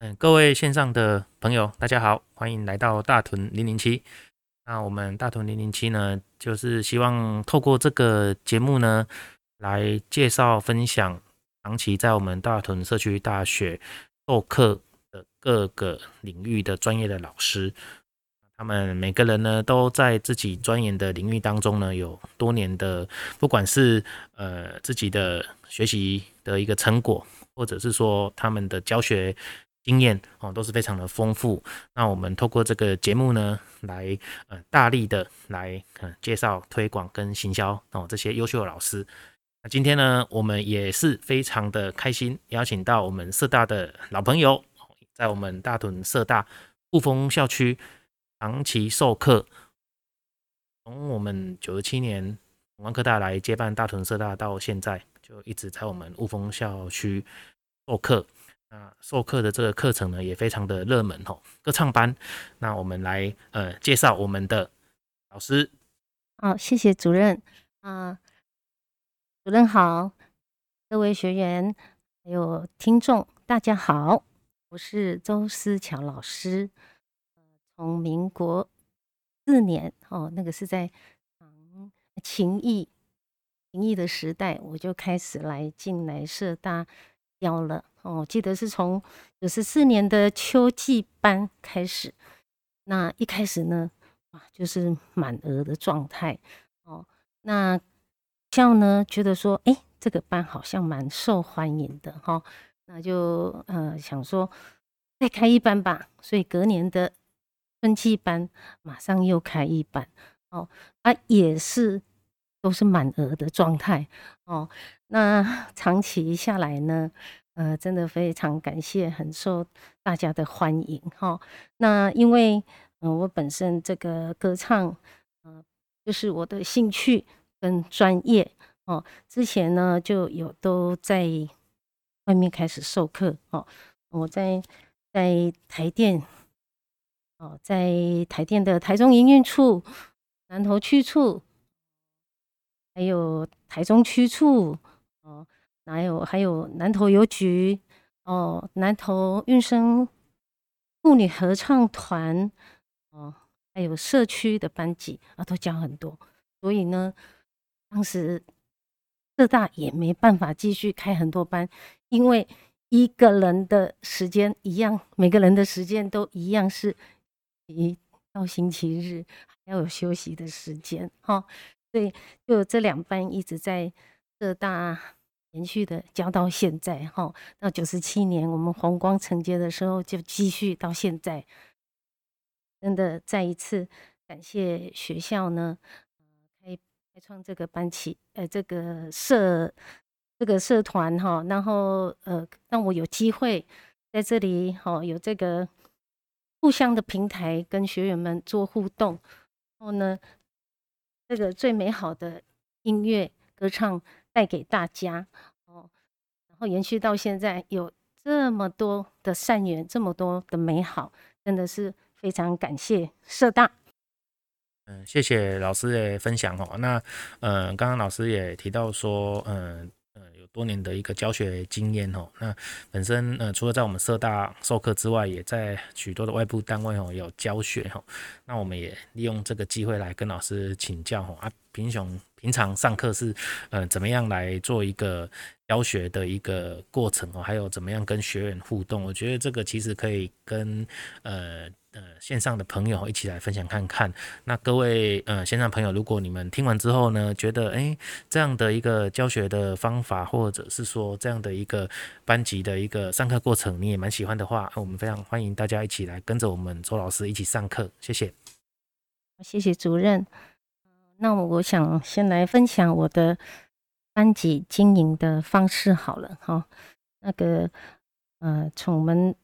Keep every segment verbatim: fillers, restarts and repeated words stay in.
嗯，各位线上的朋友，大家好，欢迎来到大屯零零七。那我们大屯零零七呢，就是希望透过这个节目呢，来介绍分享长期在我们大屯社区大学授课的各个领域的专业的老师，他们每个人呢都在自己专研的领域当中呢，有多年的，不管是呃自己的学习的一个成果，或者是说他们的教学经验都是非常的丰富。那我们透过这个节目呢，来、呃、大力的来、呃、介绍、推广跟行销、哦、这些优秀的老师。那今天呢，我们也是非常的开心，邀请到我们社大的老朋友，在我们大屯社大雾峰校区长期授课，从我们九十七年弘光科大来接办大屯社大到现在，就一直在我们雾峰校区授课。那授课的这个课程呢，也非常的热门吼、哦，歌唱班。那我们来呃介绍我们的老师。好，谢谢主任啊、呃，主任好，各位学员还有听众，大家好，我是周思乔老师。从、呃、民国四年哦，那个是在嗯情谊情谊的时代，我就开始来进来社大教了。我、哦、记得是从九十四年的秋季班开始，那一开始呢，哇，就是满额的状态哦。那校呢觉得说，哎，这个班好像蛮受欢迎的哈、哦，那就呃想说再开一班吧，所以隔年的春季班马上又开一班哦，啊也是都是满额的状态哦。那长期下来呢？呃，真的非常感谢，很受大家的欢迎哈。那因为呃，我本身这个歌唱，呃，就是我的兴趣跟专业哦。之前呢就有都在外面开始授课哦。我在在台电哦，在台电的台中营运处、南投区处，还有台中区处哦。还有还有南投邮局哦，南投韵声妇女合唱团哦，还有社区的班级啊，都教很多。所以呢，当时社大也没办法继续开很多班，因为一个人的时间一样，每个人的时间都一样，是一到星期日还要有休息的时间哈、哦。所以就这两班一直在社大。延续的教到现在哈，到九十七年我们弘光承接的时候就继续到现在，真的再一次感谢学校呢，开开创这个班级，呃，这个社这个社团哈，然后呃，让我有机会在这里哈，有这个互相的平台跟学员们做互动，然后呢，这个最美好的音乐歌唱。带给大家哦，然后延续到现在，有这么多的善缘，这么多的美好，真的是非常感谢社大。嗯，谢谢老师的分享哦。那呃，刚刚老师也提到说，嗯、呃呃、有多年的一个教学经验哦。那本身呃，除了在我们社大授课之外，也在许多的外部单位哦有教学哦。那我们也利用这个机会来跟老师请教哦啊，平雄。平常上课是呃怎么样来做一个教学的一个过程哦，还有怎么样跟学员互动，我觉得这个其实可以跟呃呃线上的朋友一起来分享看看。那各位呃线上朋友，如果你们听完之后呢，觉得哎这样的一个教学的方法，或者是说这样的一个班级的一个上课过程，你也蛮喜欢的话，我们非常欢迎大家一起来跟着我们周老师一起上课，谢谢。谢谢主任。那我想先来分享我的班级经营的方式好了哈、哦。那个呃，从我们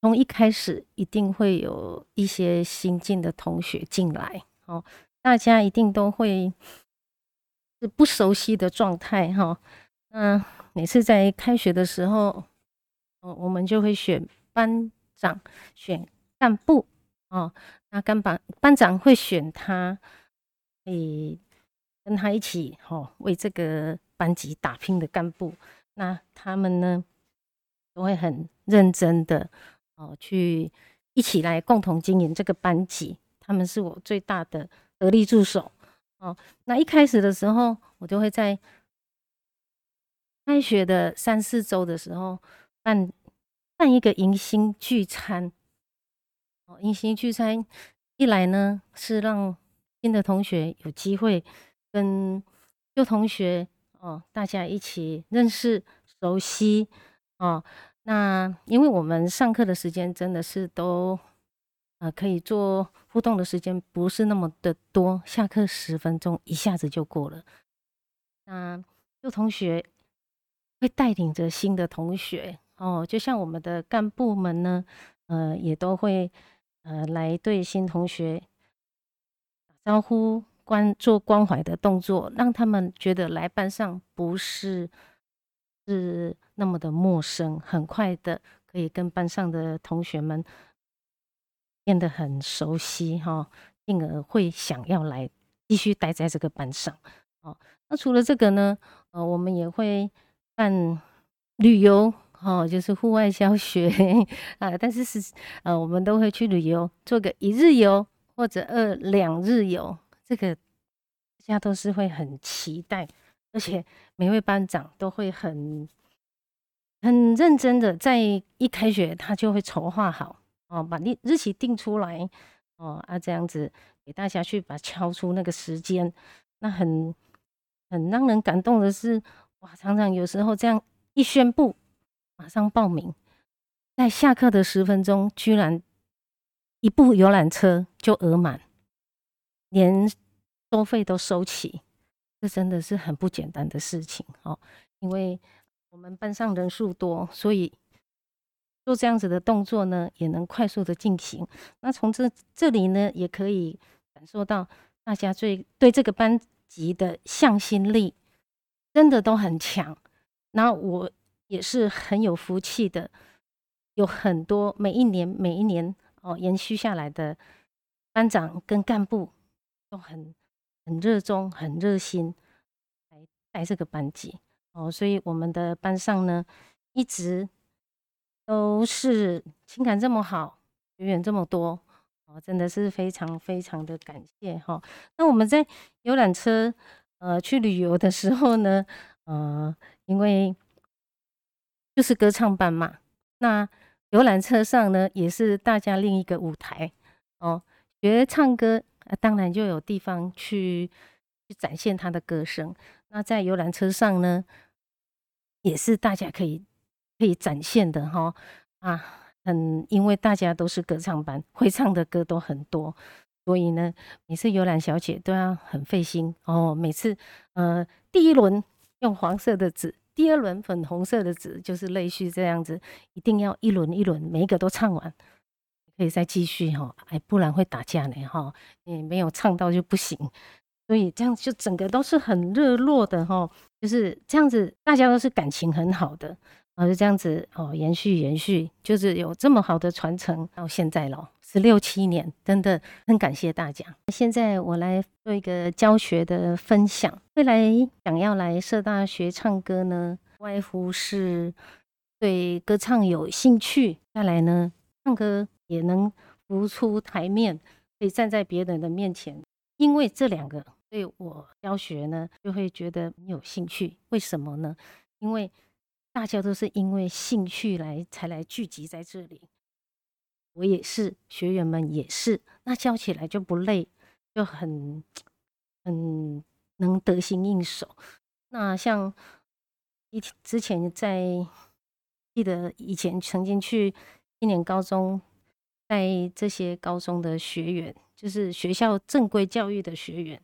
从一开始一定会有一些新进的同学进来哦，大家一定都会是不熟悉的状态哈、哦。那每次在开学的时候，哦，我们就会选班长、选干部哦。那干班班长会选他。诶，跟他一起哈、哦、为这个班级打拼的干部，那他们呢都会很认真的、哦、去一起来共同经营这个班级，他们是我最大的得力助手、哦、那一开始的时候，我就会在开学的三四周的时候办办一个迎新聚餐、哦、迎新聚餐一来呢是让新的同学有机会跟旧同学、哦、大家一起认识熟悉、哦、那因为我们上课的时间真的是都、呃、可以做互动的时间不是那么的多，下课十分钟一下子就过了，那旧同学会带领着新的同学、哦、就像我们的干部们呢、呃、也都会、呃、来对新同学打招呼，关做关怀的动作，让他们觉得来班上不是是那么的陌生，很快的可以跟班上的同学们变得很熟悉、哦、进而会想要来继续待在这个班上、哦、那除了这个呢、呃、我们也会办旅游、哦、就是户外教学啊，但是是、呃、我们都会去旅游，做个一日游或者二两日游，这个大家都是会很期待，而且每位班长都会很很认真的在一开学他就会筹划好、哦、把日期定出来、哦、啊这样子给大家去把敲出那个时间，那很很让人感动的是，哇，常常有时候这样一宣布马上报名，在下课的十分钟居然一部游览车就额满，连收费都收齐，这真的是很不简单的事情、哦、因为我们班上人数多，所以做这样子的动作呢也能快速的进行，那从 这, 这里呢也可以感受到大家最对这个班级的向心力真的都很强，那我也是很有福气的，有很多每一年每一年、哦、延续下来的班长跟干部都很很热衷很热心来带这个班级、哦、所以我们的班上呢一直都是情感这么好，学员这么多、哦、真的是非常非常的感谢、哦、那我们在游览车呃，去旅游的时候呢，呃，因为就是歌唱班嘛，那游览车上呢也是大家另一个舞台哦，学唱歌、啊、当然就有地方去去展现他的歌声。那在游览车上呢，也是大家可以可以展现的哈、哦、啊，很因为大家都是歌唱班，会唱的歌都很多。所以呢，每次游览小姐都要很费心哦。每次，呃，第一轮用黄色的纸，第二轮粉红色的纸，就是类似这样子，一定要一轮一轮，每一个都唱完，可以再继续哈、哦，哎，不然会打架呢哈、哦，你没有唱到就不行。所以这样就整个都是很热络的哈、哦，就是这样子，大家都是感情很好的，然后就这样子哦，延续延续，就是有这么好的传承到现在了。十六七年，真的很感谢大家。现在我来做一个教学的分享。未来想要来社大学唱歌呢，不外乎是对歌唱有兴趣，再来呢，唱歌也能浮出台面，可以站在别人的面前。因为这两个，对我教学呢，就会觉得很有兴趣。为什么呢？因为大家都是因为兴趣来才来聚集在这里。我也是，学员们也是，那教起来就不累，就很很能得心应手。那像之前在记得以前曾经去青年高中，在这些高中的学员，就是学校正规教育的学员，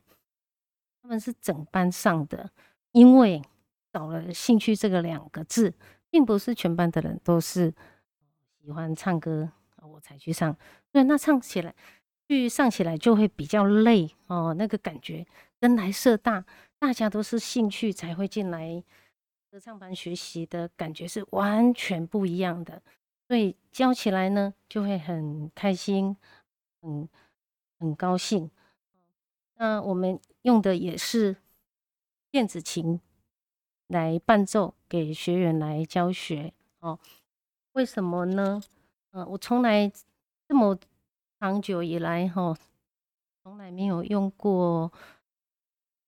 他们是整班上的，因为找了兴趣这个两个字，并不是全班的人都是喜欢唱歌。我才去上，对，那唱起来去上起来就会比较累哦，那个感觉跟来社大大家都是兴趣才会进来歌唱班学习的感觉是完全不一样的，所以教起来呢就会很开心，很很高兴。那我们用的也是电子琴来伴奏给学员来教学哦。为什么呢？呃，我从来这么长久以来哈，从来没有用过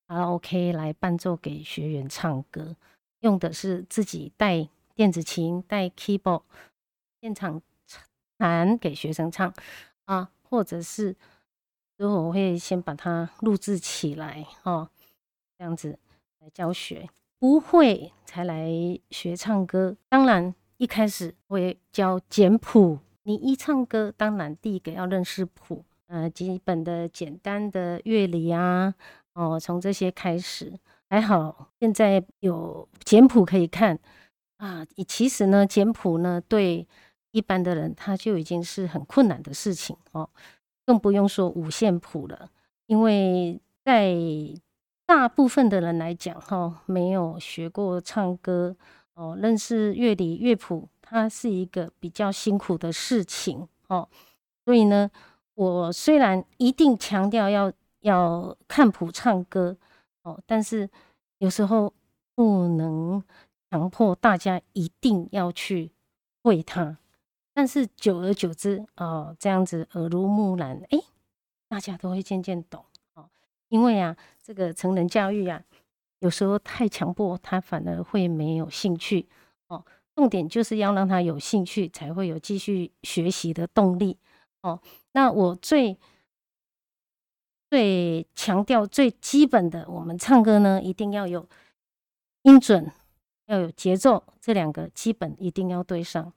卡拉 OK 来伴奏给学员唱歌，用的是自己带电子琴、带 keyboard 现场弹给学生唱啊，或者是如果我会先把它录制起来哦，这样子来教学，不会才来学唱歌。当然一开始会教简谱，你一唱歌当然第一个要认识谱，呃，基本的简单的乐理啊，哦，从这些开始。还好现在有简谱可以看啊，其实呢简谱呢对一般的人他就已经是很困难的事情哦，更不用说五线谱了，因为在大部分的人来讲哈，没有学过唱歌哦，认识乐理乐谱它是一个比较辛苦的事情哦，所以呢我虽然一定强调要要看谱唱歌哦，但是有时候不能强迫大家一定要去会它，但是久而久之哦，这样子耳濡目染，哎，大家都会渐渐懂哦。因为啊，这个成人教育啊，有时候太强迫他反而会没有兴趣哦。重点就是要让他有兴趣，才会有继续学习的动力哦。那我最最强调最基本的，我们唱歌呢一定要有音准，要有节奏，这两个基本一定要对上。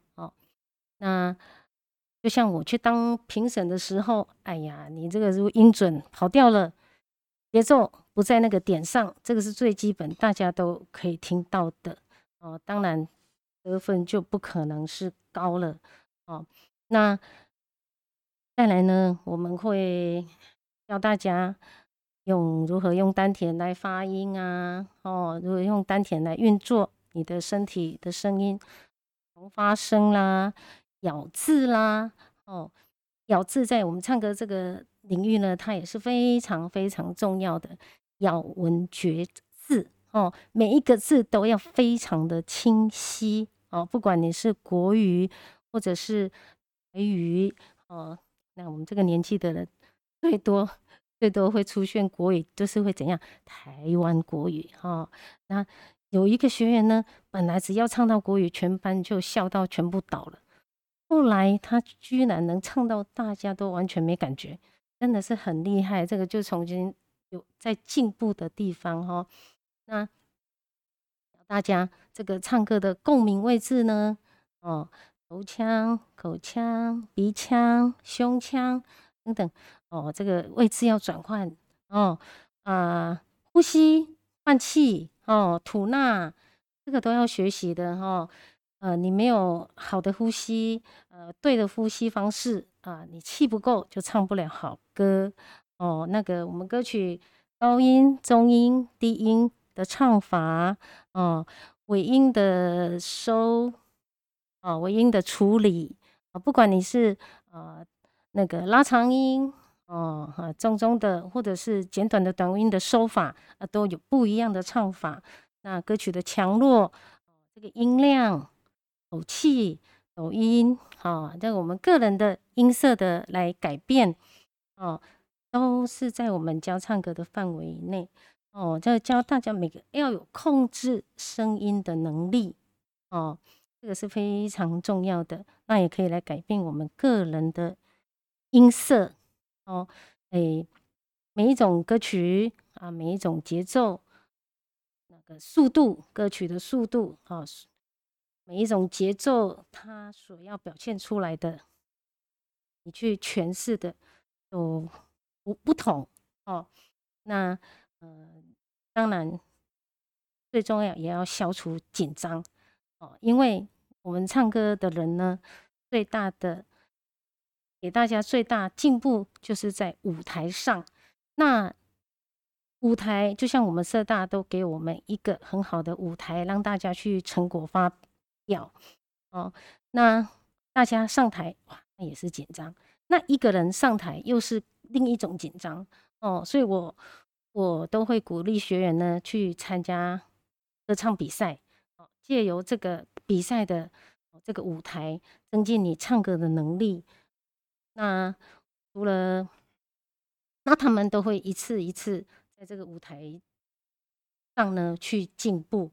那就像我去当评审的时候，哎呀，你这个如果音准跑掉了，节奏不在那个点上，这个是最基本，大家都可以听到的哦。当然，得分就不可能是高了哦。那再来呢，我们会教大家用如何用丹田来发音啊，哦，如何用丹田来运作你的身体的声音，从发声啦。咬字啦，哦，咬字在我们唱歌这个领域呢，它也是非常非常重要的，咬文嚼字哦，每一个字都要非常的清晰哦，不管你是国语或者是台语哦，那我们这个年纪的人最多最多会出现国语，就是会怎样？台湾国语哦，那有一个学员呢，本来只要唱到国语，全班就笑到全部倒了。后来他居然能唱到大家都完全没感觉，真的是很厉害，这个就重新有在进步的地方哦。那大家这个唱歌的共鸣位置呢，哦，头腔、口腔、鼻腔、胸腔等等哦，这个位置要转换哦，啊、呃，呼吸、换气哦、吐纳，这个都要学习的哦。呃，你没有好的呼吸，呃，对的呼吸方式啊、呃，你气不够就唱不了好歌哦。那个我们歌曲高音、中音、低音的唱法哦，尾音的收哦，尾音的处理啊，不管你是呃那个拉长音哦，啊中中的，或者是简短的短音的收法啊，都有不一样的唱法。那歌曲的强弱，呃、这个音量。口气、抖音，啊，这我们个人的音色的来改变，哦，都是在我们教唱歌的范围内，哦，就教大家每个要有控制声音的能力，哦，这个是非常重要的。那也可以来改变我们个人的音色，哦，诶，每一种歌曲啊，每一种节奏，那个速度，歌曲的速度，啊。每一种节奏它所要表现出来的，你去诠释的有不不同哦。那呃，当然最重要也要消除紧张哦，因为我们唱歌的人呢，最大的给大家最大进步就是在舞台上。那舞台就像我们社大都给我们一个很好的舞台，让大家去成果发要哦，那大家上台哇，那也是紧张。那一个人上台又是另一种紧张哦，所以我我都会鼓励学员呢去参加歌唱比赛，哦，借由这个比赛的这个舞台，增进你唱歌的能力。那除了那他们都会一次一次在这个舞台上呢去进步。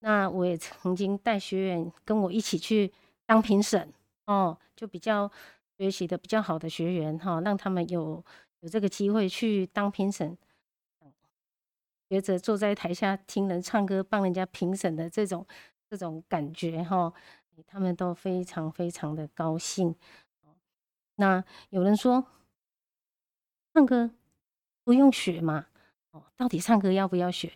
那我也曾经带学员跟我一起去当评审哦，就比较学习的比较好的学员哈、哦，让他们有有这个机会去当评审，学着坐在台下听人唱歌，帮人家评审的这种这种感觉哈、哦，他们都非常非常的高兴。那有人说，唱歌不用学嘛？哦，到底唱歌要不要学？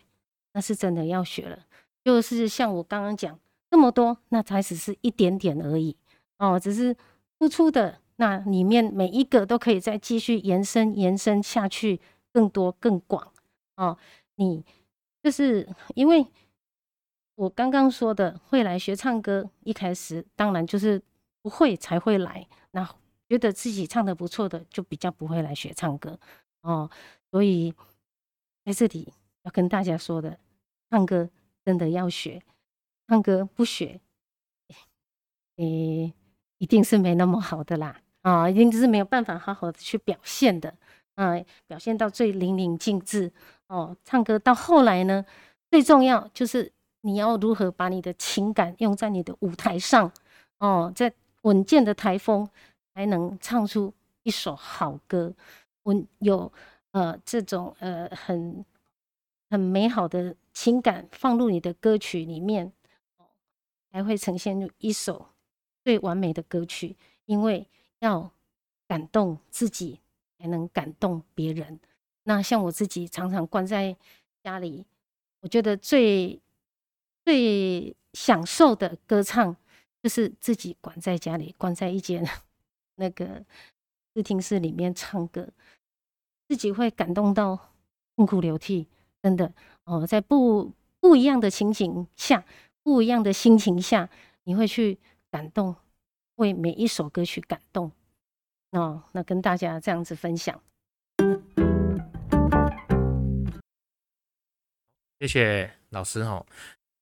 那是真的要学了。就是像我刚刚讲这么多，那才只是一点点而已哦，只是付出的那里面每一个都可以再继续延伸延伸下去，更多更广哦。你就是因为我刚刚说的，会来学唱歌，一开始当然就是不会才会来，那觉得自己唱得不错的，就比较不会来学唱歌哦。所以在这里要跟大家说的，唱歌真的要学，唱歌不学、欸、一定是没那么好的啦、哦、一定是没有办法好好的去表现的、呃、表现到最淋漓尽致、哦、唱歌到后来呢，最重要就是你要如何把你的情感用在你的舞台上、哦、在稳健的台风才能唱出一首好歌，有、呃、这种、呃、很很美好的情感放入你的歌曲里面，才会呈现一首最完美的歌曲。因为要感动自己，才能感动别人。那像我自己常常关在家里，我觉得最最享受的歌唱，就是自己关在家里，关在一间那个视听室里面唱歌，自己会感动到痛哭流涕。真的哦，在不不一样的情景下，不一样的心情下，你会去感动，为每一首歌曲感动哦。那跟大家这样子分享，谢谢老师哈、哦。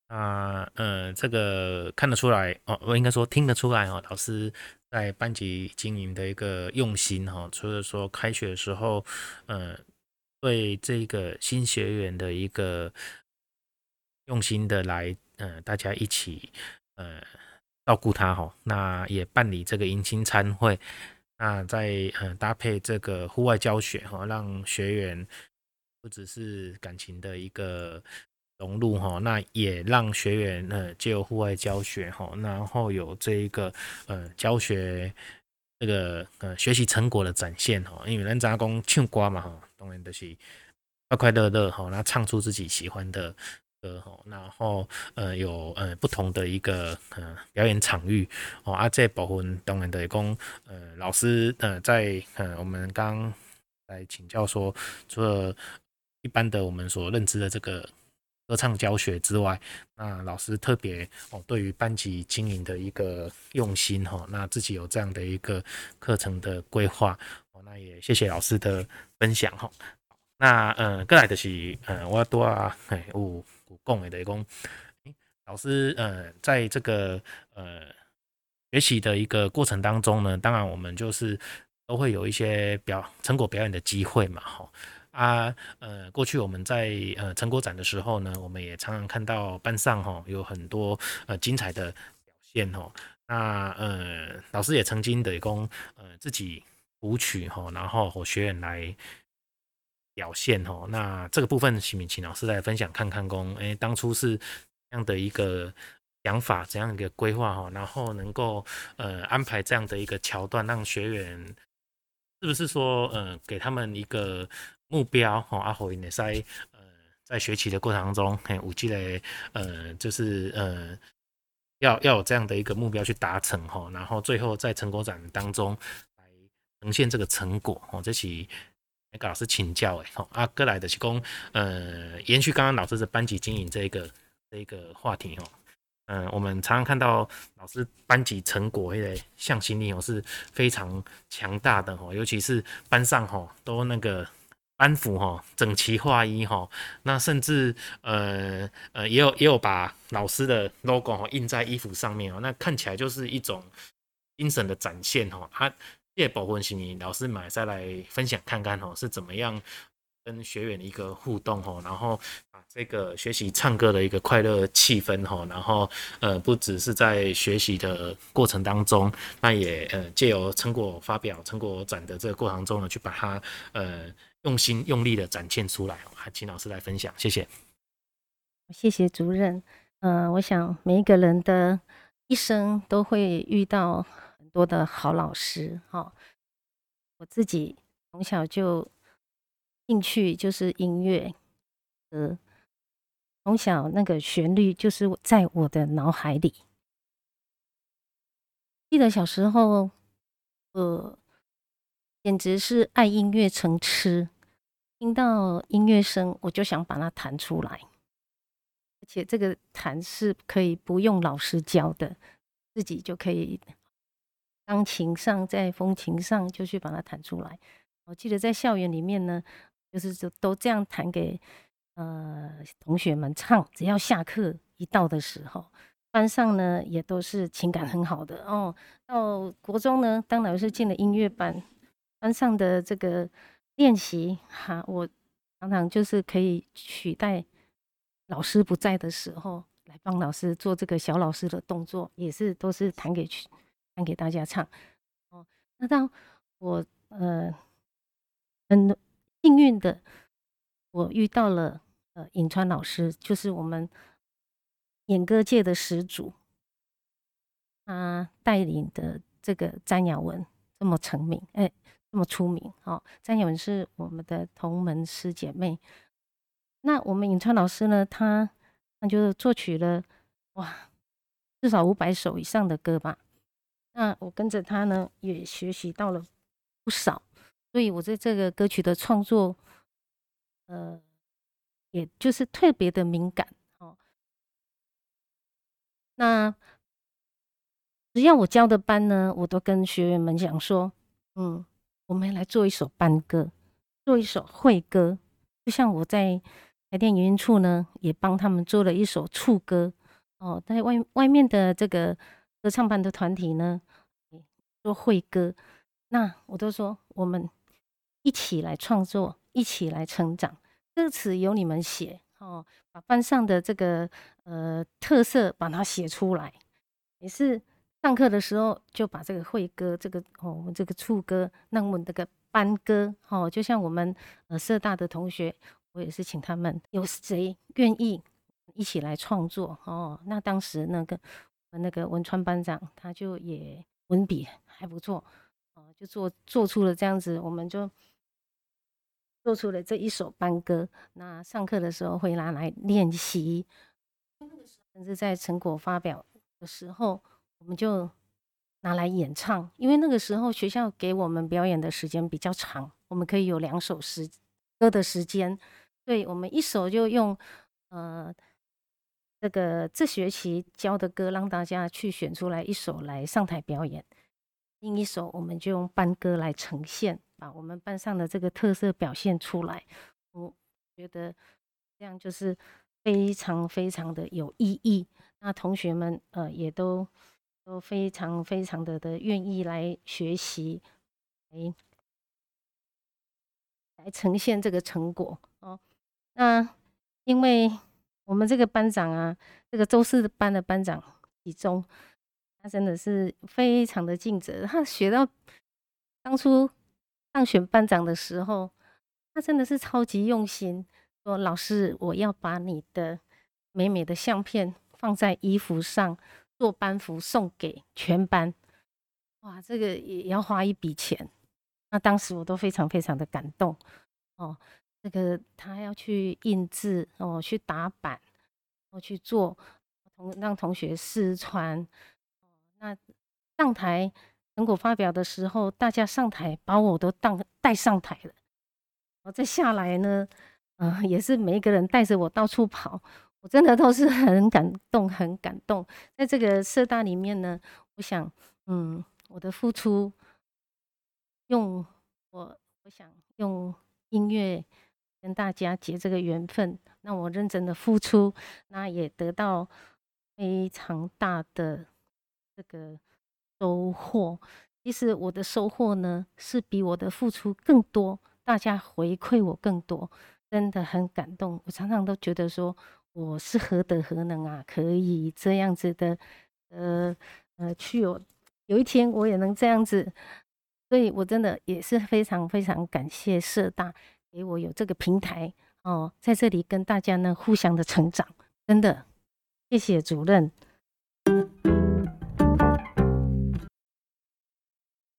啊、呃，呃，这个看得出来哦，我应该说听得出来哦，老师在班级经营的一个用心哈、哦，除了说开学的时候，呃。对这个新学员的一个用心的来，呃，大家一起呃照顾他哈、哦。那也办理这个迎新餐会，那再呃搭配这个户外教学哈、哦，让学员不只是感情的一个融入哈、哦，那也让学员呃藉由户外教学哈、哦，然后有这一个呃教学。这个呃学习成果的展现哈，因为咱杂工唱歌嘛哈，当然就是快快乐乐哈，那唱出自己喜欢的歌哈，然后呃有呃不同的一个呃表演场域哦，啊这部分当然就是讲呃老师呃在呃我们刚来请教说，除了一般的我们所认知的这个歌唱教学之外，那老师特别哦，对于班级经营的一个用心哈、哦，那自己有这样的一个课程的规划哦，那也谢谢老师的分享哈、哦。那呃，过来就是呃，我多啊，哎，有有讲的就是讲，老师呃，在这个呃学习的一个过程当中呢，当然我们就是都会有一些表成果表演的机会嘛哈。哦啊，呃，过去我们在呃成果展的时候呢，我们也常常看到班上哈、哦、有很多呃精彩的表现哈、哦。那呃，老师也曾经的供呃自己谱曲哈、哦，然后和学员来表现哈、哦。那这个部分，请请老师来分享看看供，哎，当初是这样的一个想法，怎样一个规划哈、哦，然后能够呃安排这样的一个桥段，让学员是不是说呃给他们一个目标吼，阿侯因也在呃在学习的过程当中，嘿，有这个呃就是呃要要有这样的一个目标去达成吼、哦，然后最后在成果展当中来呈现这个成果吼、哦，这是那个老师请教诶吼，阿、哦、哥、啊、来的是讲呃延续刚刚老师的班级经营这一个这一个话题吼、哦，嗯、呃，我们常常看到老师班级成果的向心力哦是非常强大的吼、哦，尤其是班上吼、哦、都那个。安抚哈，整齐划一哈，那甚至呃呃也有也有把老师的 logo 印在衣服上面哦，那看起来就是一种精神的展现哈。啊，这部分是你老师买再来分享看看哦，是怎么样跟学员的一个互动哦，然后把这个学习唱歌的一个快乐气氛哦，然后呃不只是在学习的过程当中，那也呃借由成果发表、成果展的这个过程中呢，去把它呃。用心用力的展现出来，请老师来分享，谢谢。谢谢主任。呃，我想每一个人的一生都会遇到很多的好老师。哦、我自己从小就兴趣就是音乐，呃，从小那个旋律就是在我的脑海里。记得小时候，呃。简直是爱音乐成痴，听到音乐声我就想把它弹出来，而且这个弹是可以不用老师教的，自己就可以钢琴上在风琴上就去把它弹出来。我记得在校园里面呢，就是都这样弹给呃同学们唱，只要下课一到的时候，班上呢也都是情感很好的哦。到国中呢，当然是进了音乐班。班上的这个练习哈、啊，我常常就是可以取代老师不在的时候来帮老师做这个小老师的动作，也是都是弹给弹给大家唱。哦，那到我呃很幸运的，我遇到了呃尹川老师，就是我们演歌界的始祖，他带领的这个詹雅雯这么成名，哎、欸。这么出名，哦，詹雅雯是我们的同门师姐妹。那我们尹川老师呢，他他就作曲了哇，至少五百首以上的歌吧。那我跟着他呢，也学习到了不少，所以我在这个歌曲的创作，呃，也就是特别的敏感哦。那只要我教的班呢，我都跟学员们讲说，嗯。我们来做一首班歌，做一首会歌，就像我在台电营运处呢，也帮他们做了一首处歌哦。在外外面的这个歌唱班的团体呢，做会歌，那我都说我们一起来创作，一起来成长。歌词由你们写哦，把班上的这个呃特色把它写出来。也是上课的时候就把这个会歌，这个哦，我们这个处歌，那我们这个班歌，哦，就像我们呃社大的同学，我也是请他们有谁愿意一起来创作哦。那当时那个那个文川班长，他就也文笔还不错哦，就做做出了这样子，我们就做出了这一首班歌。那上课的时候会拿来练习，甚至在成果发表的时候。我们就拿来演唱，因为那个时候学校给我们表演的时间比较长，我们可以有两首时歌的时间，所以我们一首就用呃这个这学期教的歌让大家去选出来一首来上台表演，另一首我们就用班歌来呈现，把我们班上的这个特色表现出来。我觉得这样就是非常非常的有意义，那同学们呃也都。都非常非常的的愿意来学习，来来呈现这个成果哦。那因为我们这个班长啊，这个周四班的班长启中，他真的是非常的尽责。他学到当初当选班长的时候，他真的是超级用心，说老师，我要把你的美美的相片放在衣服上。做班服送给全班，哇，这个也要花一笔钱。那当时我都非常非常的感动哦。这个他要去印制哦，去打版，哦，去做，同让同学试穿。哦，那上台成果发表的时候，大家上台把我都当带上台了。我、哦、再下来呢，嗯、呃，也是每一个人带着我到处跑。我真的都是很感动，很感动。在这个社大里面呢，我想，嗯，我的付出，用我，我想用音乐跟大家结这个缘分，那我认真的付出，那也得到非常大的这个收获。其实我的收获呢，是比我的付出更多，大家回馈我更多，真的很感动。我常常都觉得说，我是何德何能啊，可以这样子的，呃呃，去有有一天我也能这样子。所以我真的也是非常非常感谢社大给我有这个平台哦，在这里跟大家呢互相的成长，真的谢谢主任。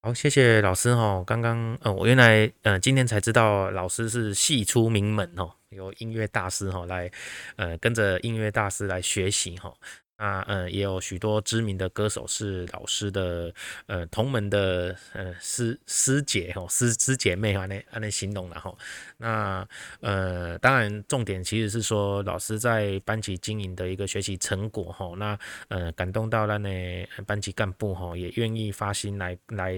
好，谢谢老师哦。刚刚呃，我原来呃今天才知道老师是系出名门哦，有音乐大师哦来呃跟着音乐大师来学习哈、哦。那呃也有许多知名的歌手是老师的呃同门的呃师师姐吼师师姐妹啊，那那形容了吼。那呃当然重点其实是说老师在班级经营的一个学习成果吼，那呃感动到了呢班级干部吼也愿意发心来来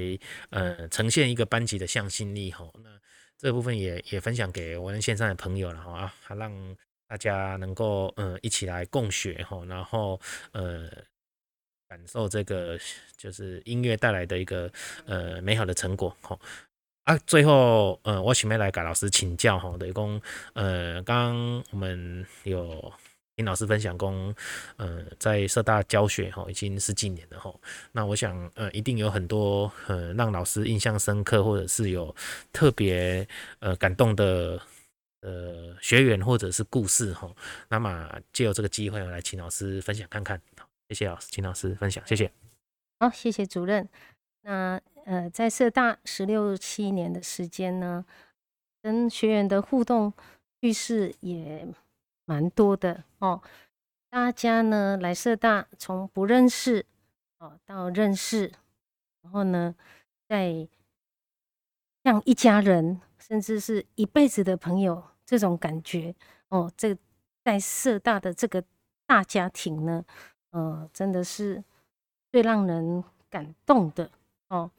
呃呈现一个班级的向心力吼。那这部分也也分享给我们线上的朋友了吼啊，让大家能够呃一起来共学哈，然后呃感受这个就是音乐带来的一个呃美好的成果哈。啊，最后呃我想要来跟老师请教哈，就是说呃刚刚我们有听老师分享说呃在社大教学哈已经十几年了哈，那我想呃一定有很多呃让老师印象深刻或者是有特别呃感动的。呃，学员或者是故事哈，那么借由这个机会来请老师分享看看，谢谢老师，请老师分享，谢谢。好，谢谢主任。那呃，在社大十六七年的时间呢，跟学员的互动趣事也蛮多的哦。大家呢来社大，从不认识哦到认识，然后呢，再像一家人，甚至是一辈子的朋友。这种感觉哦，这在社大的这个大家庭呢，呃，真的是最让人感动的哦，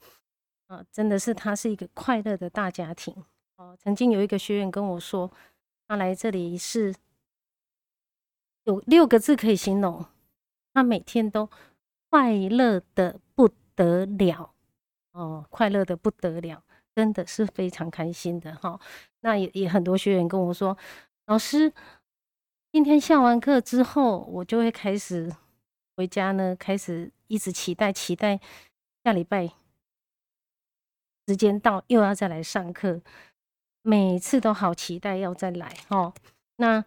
呃，真的是它是一个快乐的大家庭哦。曾经有一个学员跟我说，他来这里是有六个字可以形容，他每天都快乐的不得了哦，快乐的不得了。真的是非常开心的哈，那 也, 也很多学员跟我说，老师，今天下完课之后，我就会开始回家呢，开始一直期待期待下礼拜时间到又要再来上课，每次都好期待要再来哈。那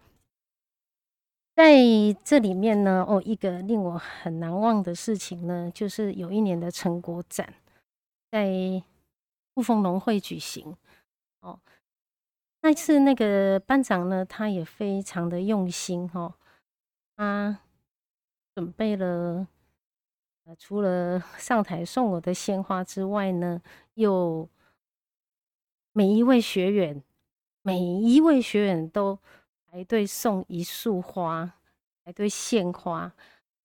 在这里面呢，哦，一个令我很难忘的事情呢，就是有一年的成果展在雾峰农会举行哦，那次那个班长呢，他也非常的用心哦，他准备了、呃、除了上台送我的鲜花之外呢，又每一位学员每一位学员都排队送一束花，排队献花，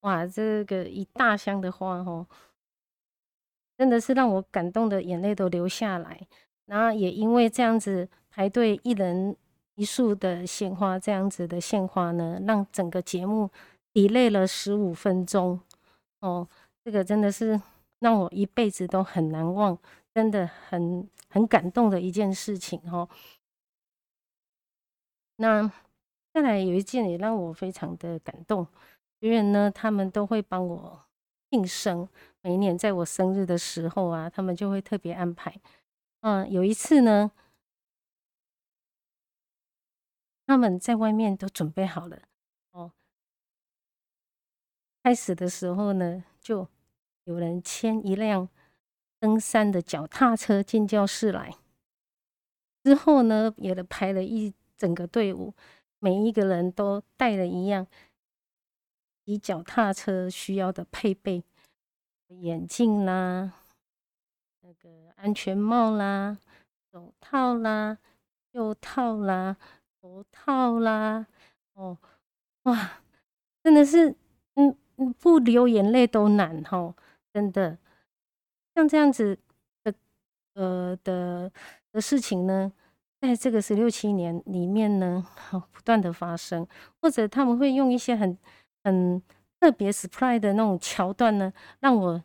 哇，这个一大箱的花哦。真的是让我感动的眼泪都流下来，然后也因为这样子排队一人一束的献花，这样子的献花呢，让整个节目 delay 了十五分钟哦，这个真的是让我一辈子都很难忘，真的很很感动的一件事情哦。那再来有一件也让我非常的感动，学员呢他们都会帮我庆生，每一年在我生日的时候啊，他们就会特别安排。嗯，有一次呢，他们在外面都准备好了哦。开始的时候呢，就有人牵一辆登山的脚踏车进教室来，之后呢，也排了一整个队伍，每一个人都带了一样以脚踏车需要的配备，眼镜啦，那个安全帽啦，手套啦，袖套啦，头套啦，哦，哇，真的是，嗯，不流眼泪都难哈，真的，像这样子的，呃的的事情呢，在这个十六七年里面呢，不断的发生，或者他们会用一些很很特别 surprise 的那种桥段呢，让我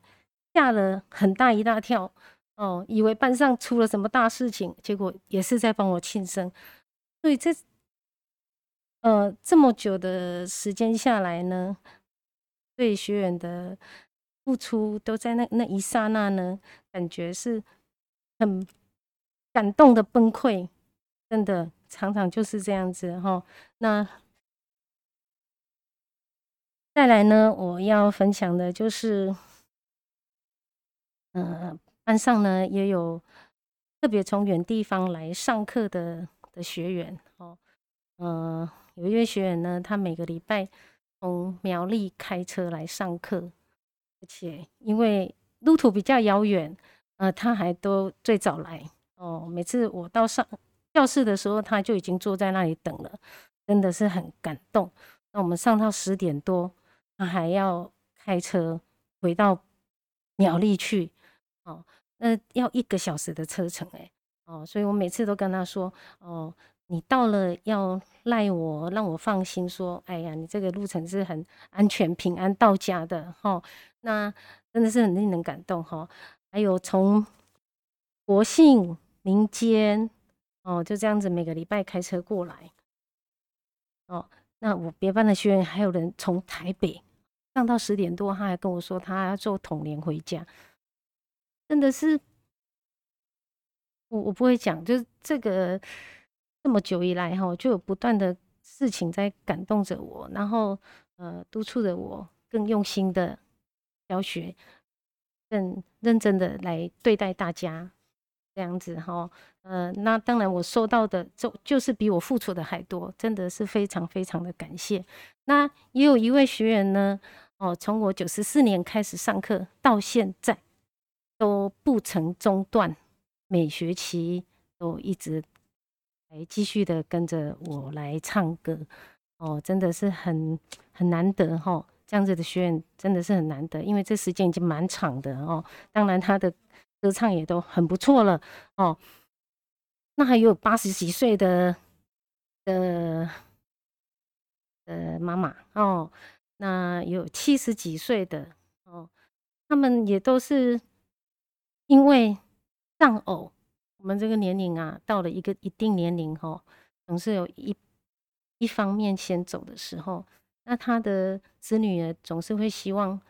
吓了很大一大跳哦，以为班上出了什么大事情，结果也是在帮我庆生。所以这呃这么久的时间下来呢，对学员的付出都在那那一刹那呢，感觉是很感动的崩溃，真的常常就是这样子哈。那再来呢，我要分享的就是，呃，班上呢也有特别从远地方来上课的的学员哦，呃，有一位学员呢，他每个礼拜从苗栗开车来上课，而且因为路途比较遥远，呃，他还都最早来哦。每次我到上教室的时候，他就已经坐在那里等了，真的是很感动。那我们上到十点多。他还要开车回到苗栗去，哦，那要一个小时的车程哎，哦，所以我每次都跟他说，哦，你到了要赖我，让我放心说，哎呀，你这个路程是很安全、平安到家的，哦，那真的是很令人感动哈，哦。还有从国姓、民间，哦，就这样子每个礼拜开车过来，哦，那我别班的学员还有人从台北。上到十点多，他还跟我说他要坐统联回家，真的是我我不会讲，就是这个这么久以来哈，就有不断的事情在感动着我，然后呃督促着我更用心的教学，更认真的来对待大家这样子哈，呃那当然我收到的就就是比我付出的还多，真的是非常非常的感谢。那也有一位学员呢。哦，从我九十四年开始上课到现在，都不曾中断，每学期都一直来继续的跟着我来唱歌，哦，真的是很很难得哈，哦，这样子的学员真的是很难得，因为这时间已经蛮长的哦。当然他的歌唱也都很不错了哦。那还有八十几岁的的的妈妈哦。那有七十几岁的哦，他们也都是因为丧偶。我们这个年龄啊，到了一个一定年龄哦，总是有一一方面先走的时候，那他的子女呢，总是会希望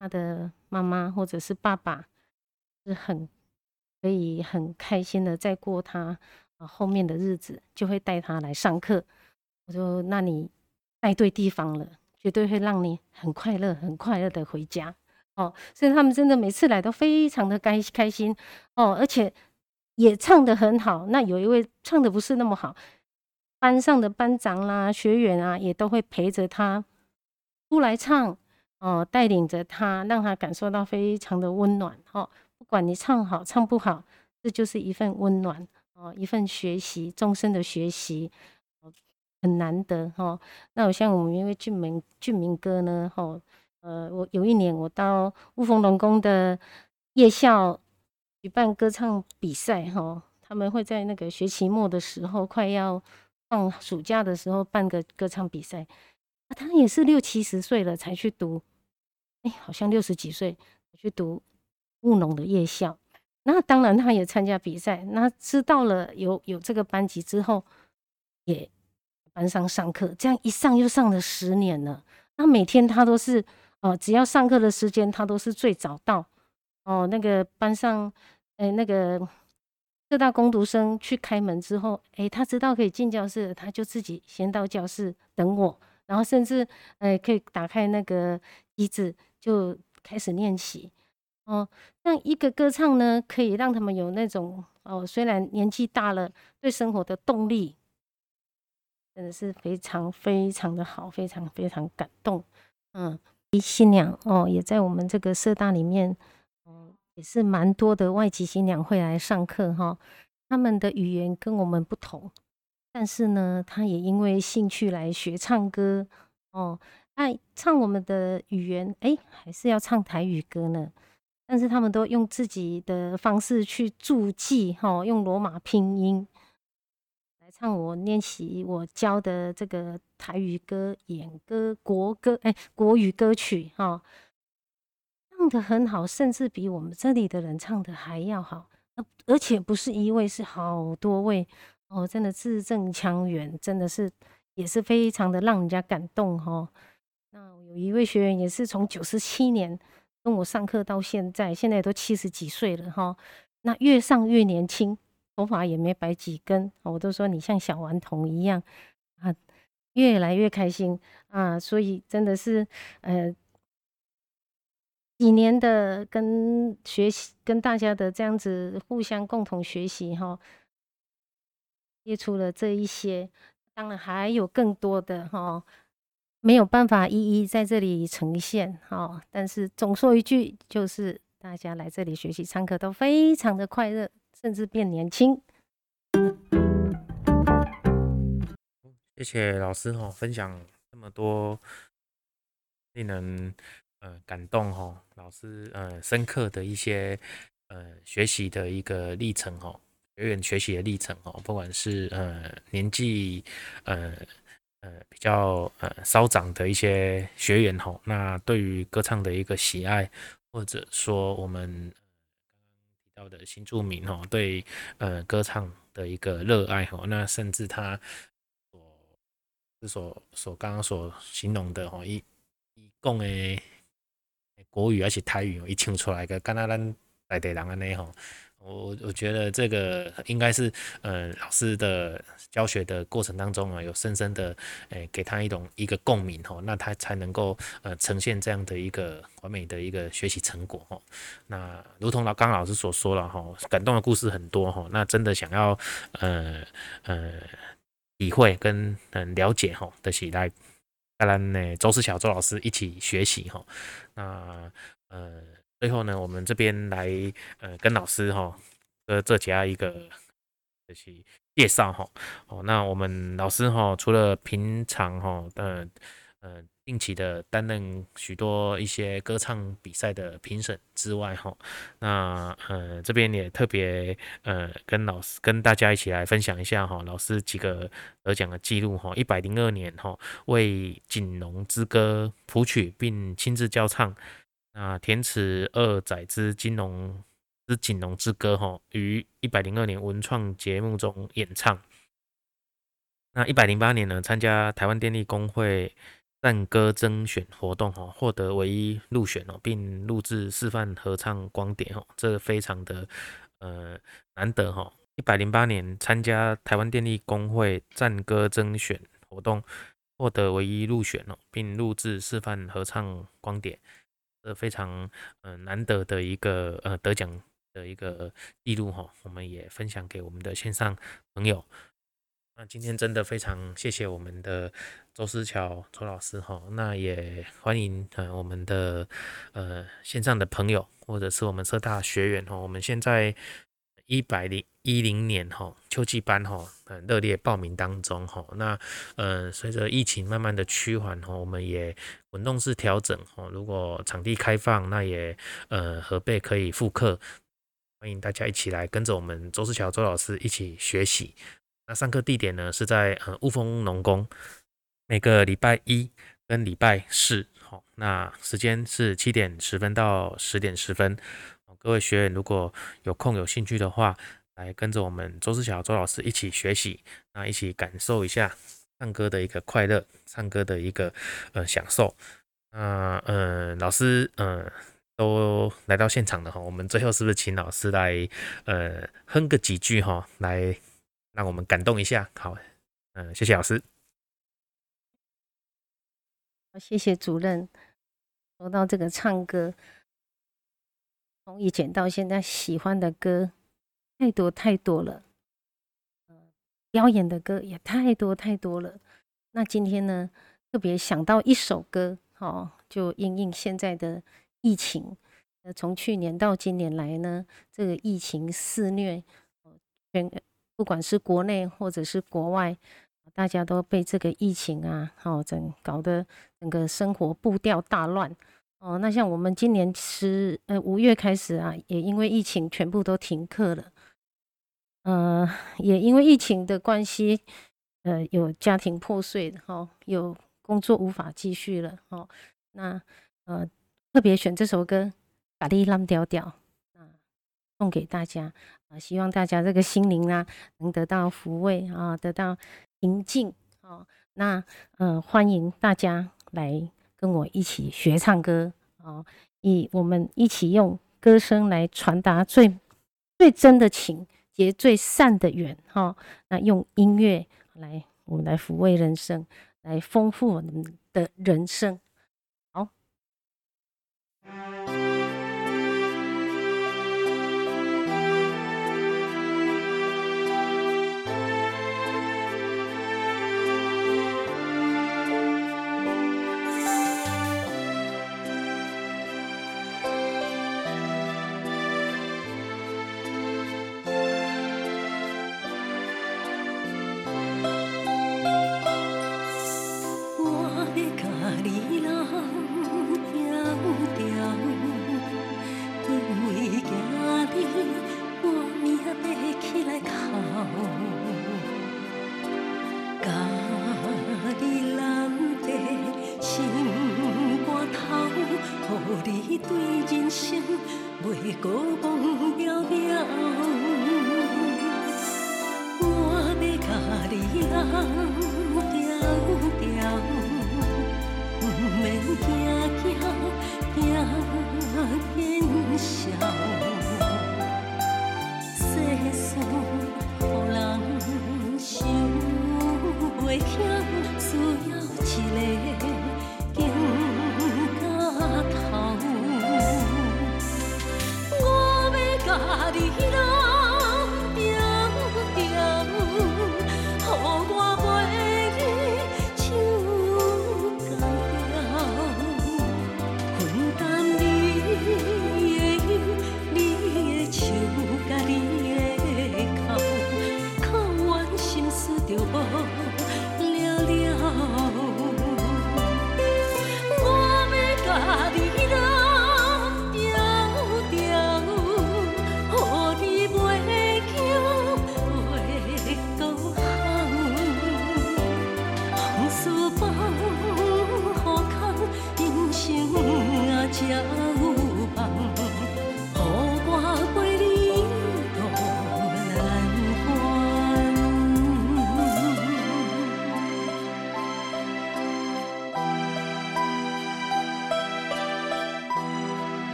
他的妈妈或者是爸爸是很可以很开心的再过他啊后面的日子，就会带他来上课。我说，那你带对地方了。绝对会让你很快乐、很快乐的回家哦，所以他们真的每次来都非常的开开心哦，而且也唱得很好。那有一位唱得不是那么好，班上的班长啦、学员啊，也都会陪着他出来唱哦，带领着他，让他感受到非常的温暖哦。不管你唱好唱不好，这就是一份温暖哦，一份学习，终身的学习。很难得哦，那我像我们因为俊明俊明哥呢，哦，呃，我有一年我到雾峰龙宫的夜校举办歌唱比赛哦，他们会在那个学期末的时候，快要放暑假的时候办个歌唱比赛，啊，他也是六七十岁了才去读，哎，好像六十几岁去读雾农的夜校，那当然他也参加比赛，那知道了有有这个班级之后也。班上上课，这样一上又上了十年了。那每天他都是，呃，只要上课的时间，他都是最早到。哦，那个班上，哎，那个各大工读生去开门之后，哎，他知道可以进教室，他就自己先到教室等我，然后甚至，哎，可以打开那个机子就开始练习。哦，那一个歌唱呢，可以让他们有那种哦，虽然年纪大了，对生活的动力。真的是非常非常的好，非常非常感动。嗯，新娘哦，也在我们这个社大里面，嗯，也是蛮多的外籍新娘会来上课哈，哦。他们的语言跟我们不同，但是呢，他也因为兴趣来学唱歌哦，爱唱我们的语言，哎，还是要唱台语歌呢。但是他们都用自己的方式去注记哈，哦，用罗马拼音。唱我练习我教的这个台语歌、演歌、国歌、哎、国语歌曲哦，唱得很好，甚至比我们这里的人唱得还要好，而且不是一位，是好多位哦，真的字正腔圆，真的是也是非常的让人家感动哦。那有一位学员也是从九十七年跟我上课到现在，现在都七十几岁了哈，那越上越年轻，头发也没白几根，我都说你像小顽童一样啊，越来越开心啊，所以真的是呃几年的跟学习，跟大家的这样子互相共同学习哈，列出了这一些，当然还有更多的哈。没有办法一一在这里呈现、哦、但是总说一句，就是大家来这里学习上课都非常的快乐，甚至变年轻。谢谢老师、哦、分享这么多令人、呃、感动、哦、老师、呃、深刻的一些、呃、学习的一个历程、哦、学员学习的历程、哦、不管是、呃、年纪呃呃，比较呃稍长的一些学员吼，那对于歌唱的一个喜爱，或者说我们提到的新住民吼，对呃歌唱的一个热爱吼，那甚至他所所所刚刚所形容的吼，一一讲的国语而且台语，一唱出来个，敢那咱在地人安尼吼。我我觉得这个应该是，呃，老师的教学的过程当中啊，有深深的，诶、欸，给他一种一个共鸣吼、哦，那他才能够呃呈现这样的一个完美的一个学习成果吼、哦。那如同老刚老师所说了吼、哦，感动的故事很多吼、哦，那真的想要呃呃体会跟嗯了解吼、哦，就是来跟咱呢周思乔周老师一起学习吼、哦。那呃。最后呢，我们这边来呃跟老师哈呃这家一个就是介绍哈哦，那我们老师哈除了平常哈呃呃定期的担任许多一些歌唱比赛的评审之外哈，那呃这边也特别呃跟老师跟大家一起来分享一下哈老师几个得奖的记录哈，一百零二年哈为锦荣之歌谱曲并亲自教唱。那填词二仔之金融之锦荣之歌吼，于一百零二年文创节目中演唱。那一百零八年呢，参加台湾电力工会赞歌征选活动吼，获得唯一入选哦，并录制示范合唱光碟吼，这非常的呃难得吼。一百零八年参加台湾电力工会赞歌征选活动，获得唯一入选哦，并录制示范合唱光碟。非常、呃、难得的一个、呃、得奖的一个记录、哦、我们也分享给我们的线上朋友。那今天真的非常谢谢我们的周思乔周老师、哦、那也欢迎、呃、我们的、呃、线上的朋友或者是我们社大学员、哦、我们现在一百零一年、哦、秋季班、哦、热烈报名当中、哦、那呃随着疫情慢慢的趋缓、哦、我们也滚动式调整、哦、如果场地开放那也呃合备可以复课，欢迎大家一起来跟着我们周思乔周老师一起学习。那上课地点呢是在呃雾峰农工，每个礼拜一跟礼拜四、哦、那时间是七点十分到十点十分。各位学员如果有空有兴趣的话，来跟着我们周思乔周老师一起学习，那一起感受一下唱歌的一个快乐，唱歌的一个呃享受。那呃老师呃都来到现场了哈，我们最后是不是请老师来呃哼个几句哈，来让我们感动一下？好，嗯、呃，谢谢老师，谢谢主任。说到这个唱歌。从以前到现在喜欢的歌太多太多了、呃、表演的歌也太多太多了，那今天呢特别想到一首歌、哦、就因应现在的疫情，从去年到今年来呢这个疫情肆虐、呃、不管是国内或者是国外，大家都被这个疫情啊、哦、整搞得整个生活步调大乱哦，那像我们今年是呃五月开始啊，也因为疫情全部都停课了。呃，也因为疫情的关系，呃，有家庭破碎的哈、哦，有工作无法继续了哦。那呃，特别选这首歌《把你浪掉掉》啊，送给大家啊、呃，希望大家这个心灵啊能得到抚慰啊、哦，得到平静哦。那呃，欢迎大家来跟我一起学唱歌哦，以我们一起用歌声来传达最最真的情。结最善的缘哈、哦，那用音乐来，我们来抚慰人生，来丰富我们的人生。好，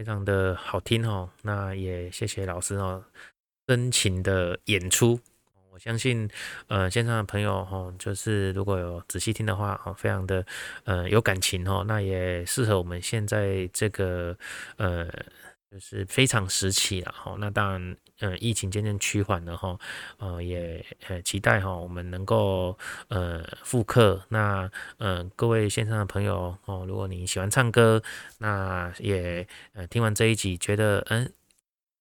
非常的好听哦。那也谢谢老师哦，深情的演出。我相信，呃，线上的朋友哦，就是如果有仔细听的话哦，非常的呃有感情哦。那也适合我们现在这个呃。就是非常时期啦，那当然，呃，疫情渐渐趋缓了哈，呃，也呃期待哈，我们能够呃复刻。那呃，各位线上的朋友哦，如果你喜欢唱歌，那也呃听完这一集，觉得嗯。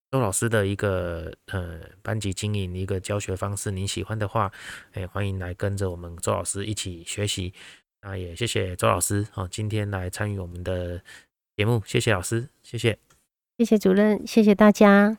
周老师的一个呃班级经营一个教学方式，你喜欢的话，哎、欸，欢迎来跟着我们周老师一起学习。那也谢谢周老师哦，今天来参与我们的节目，谢谢老师，谢谢。谢谢主任，谢谢大家。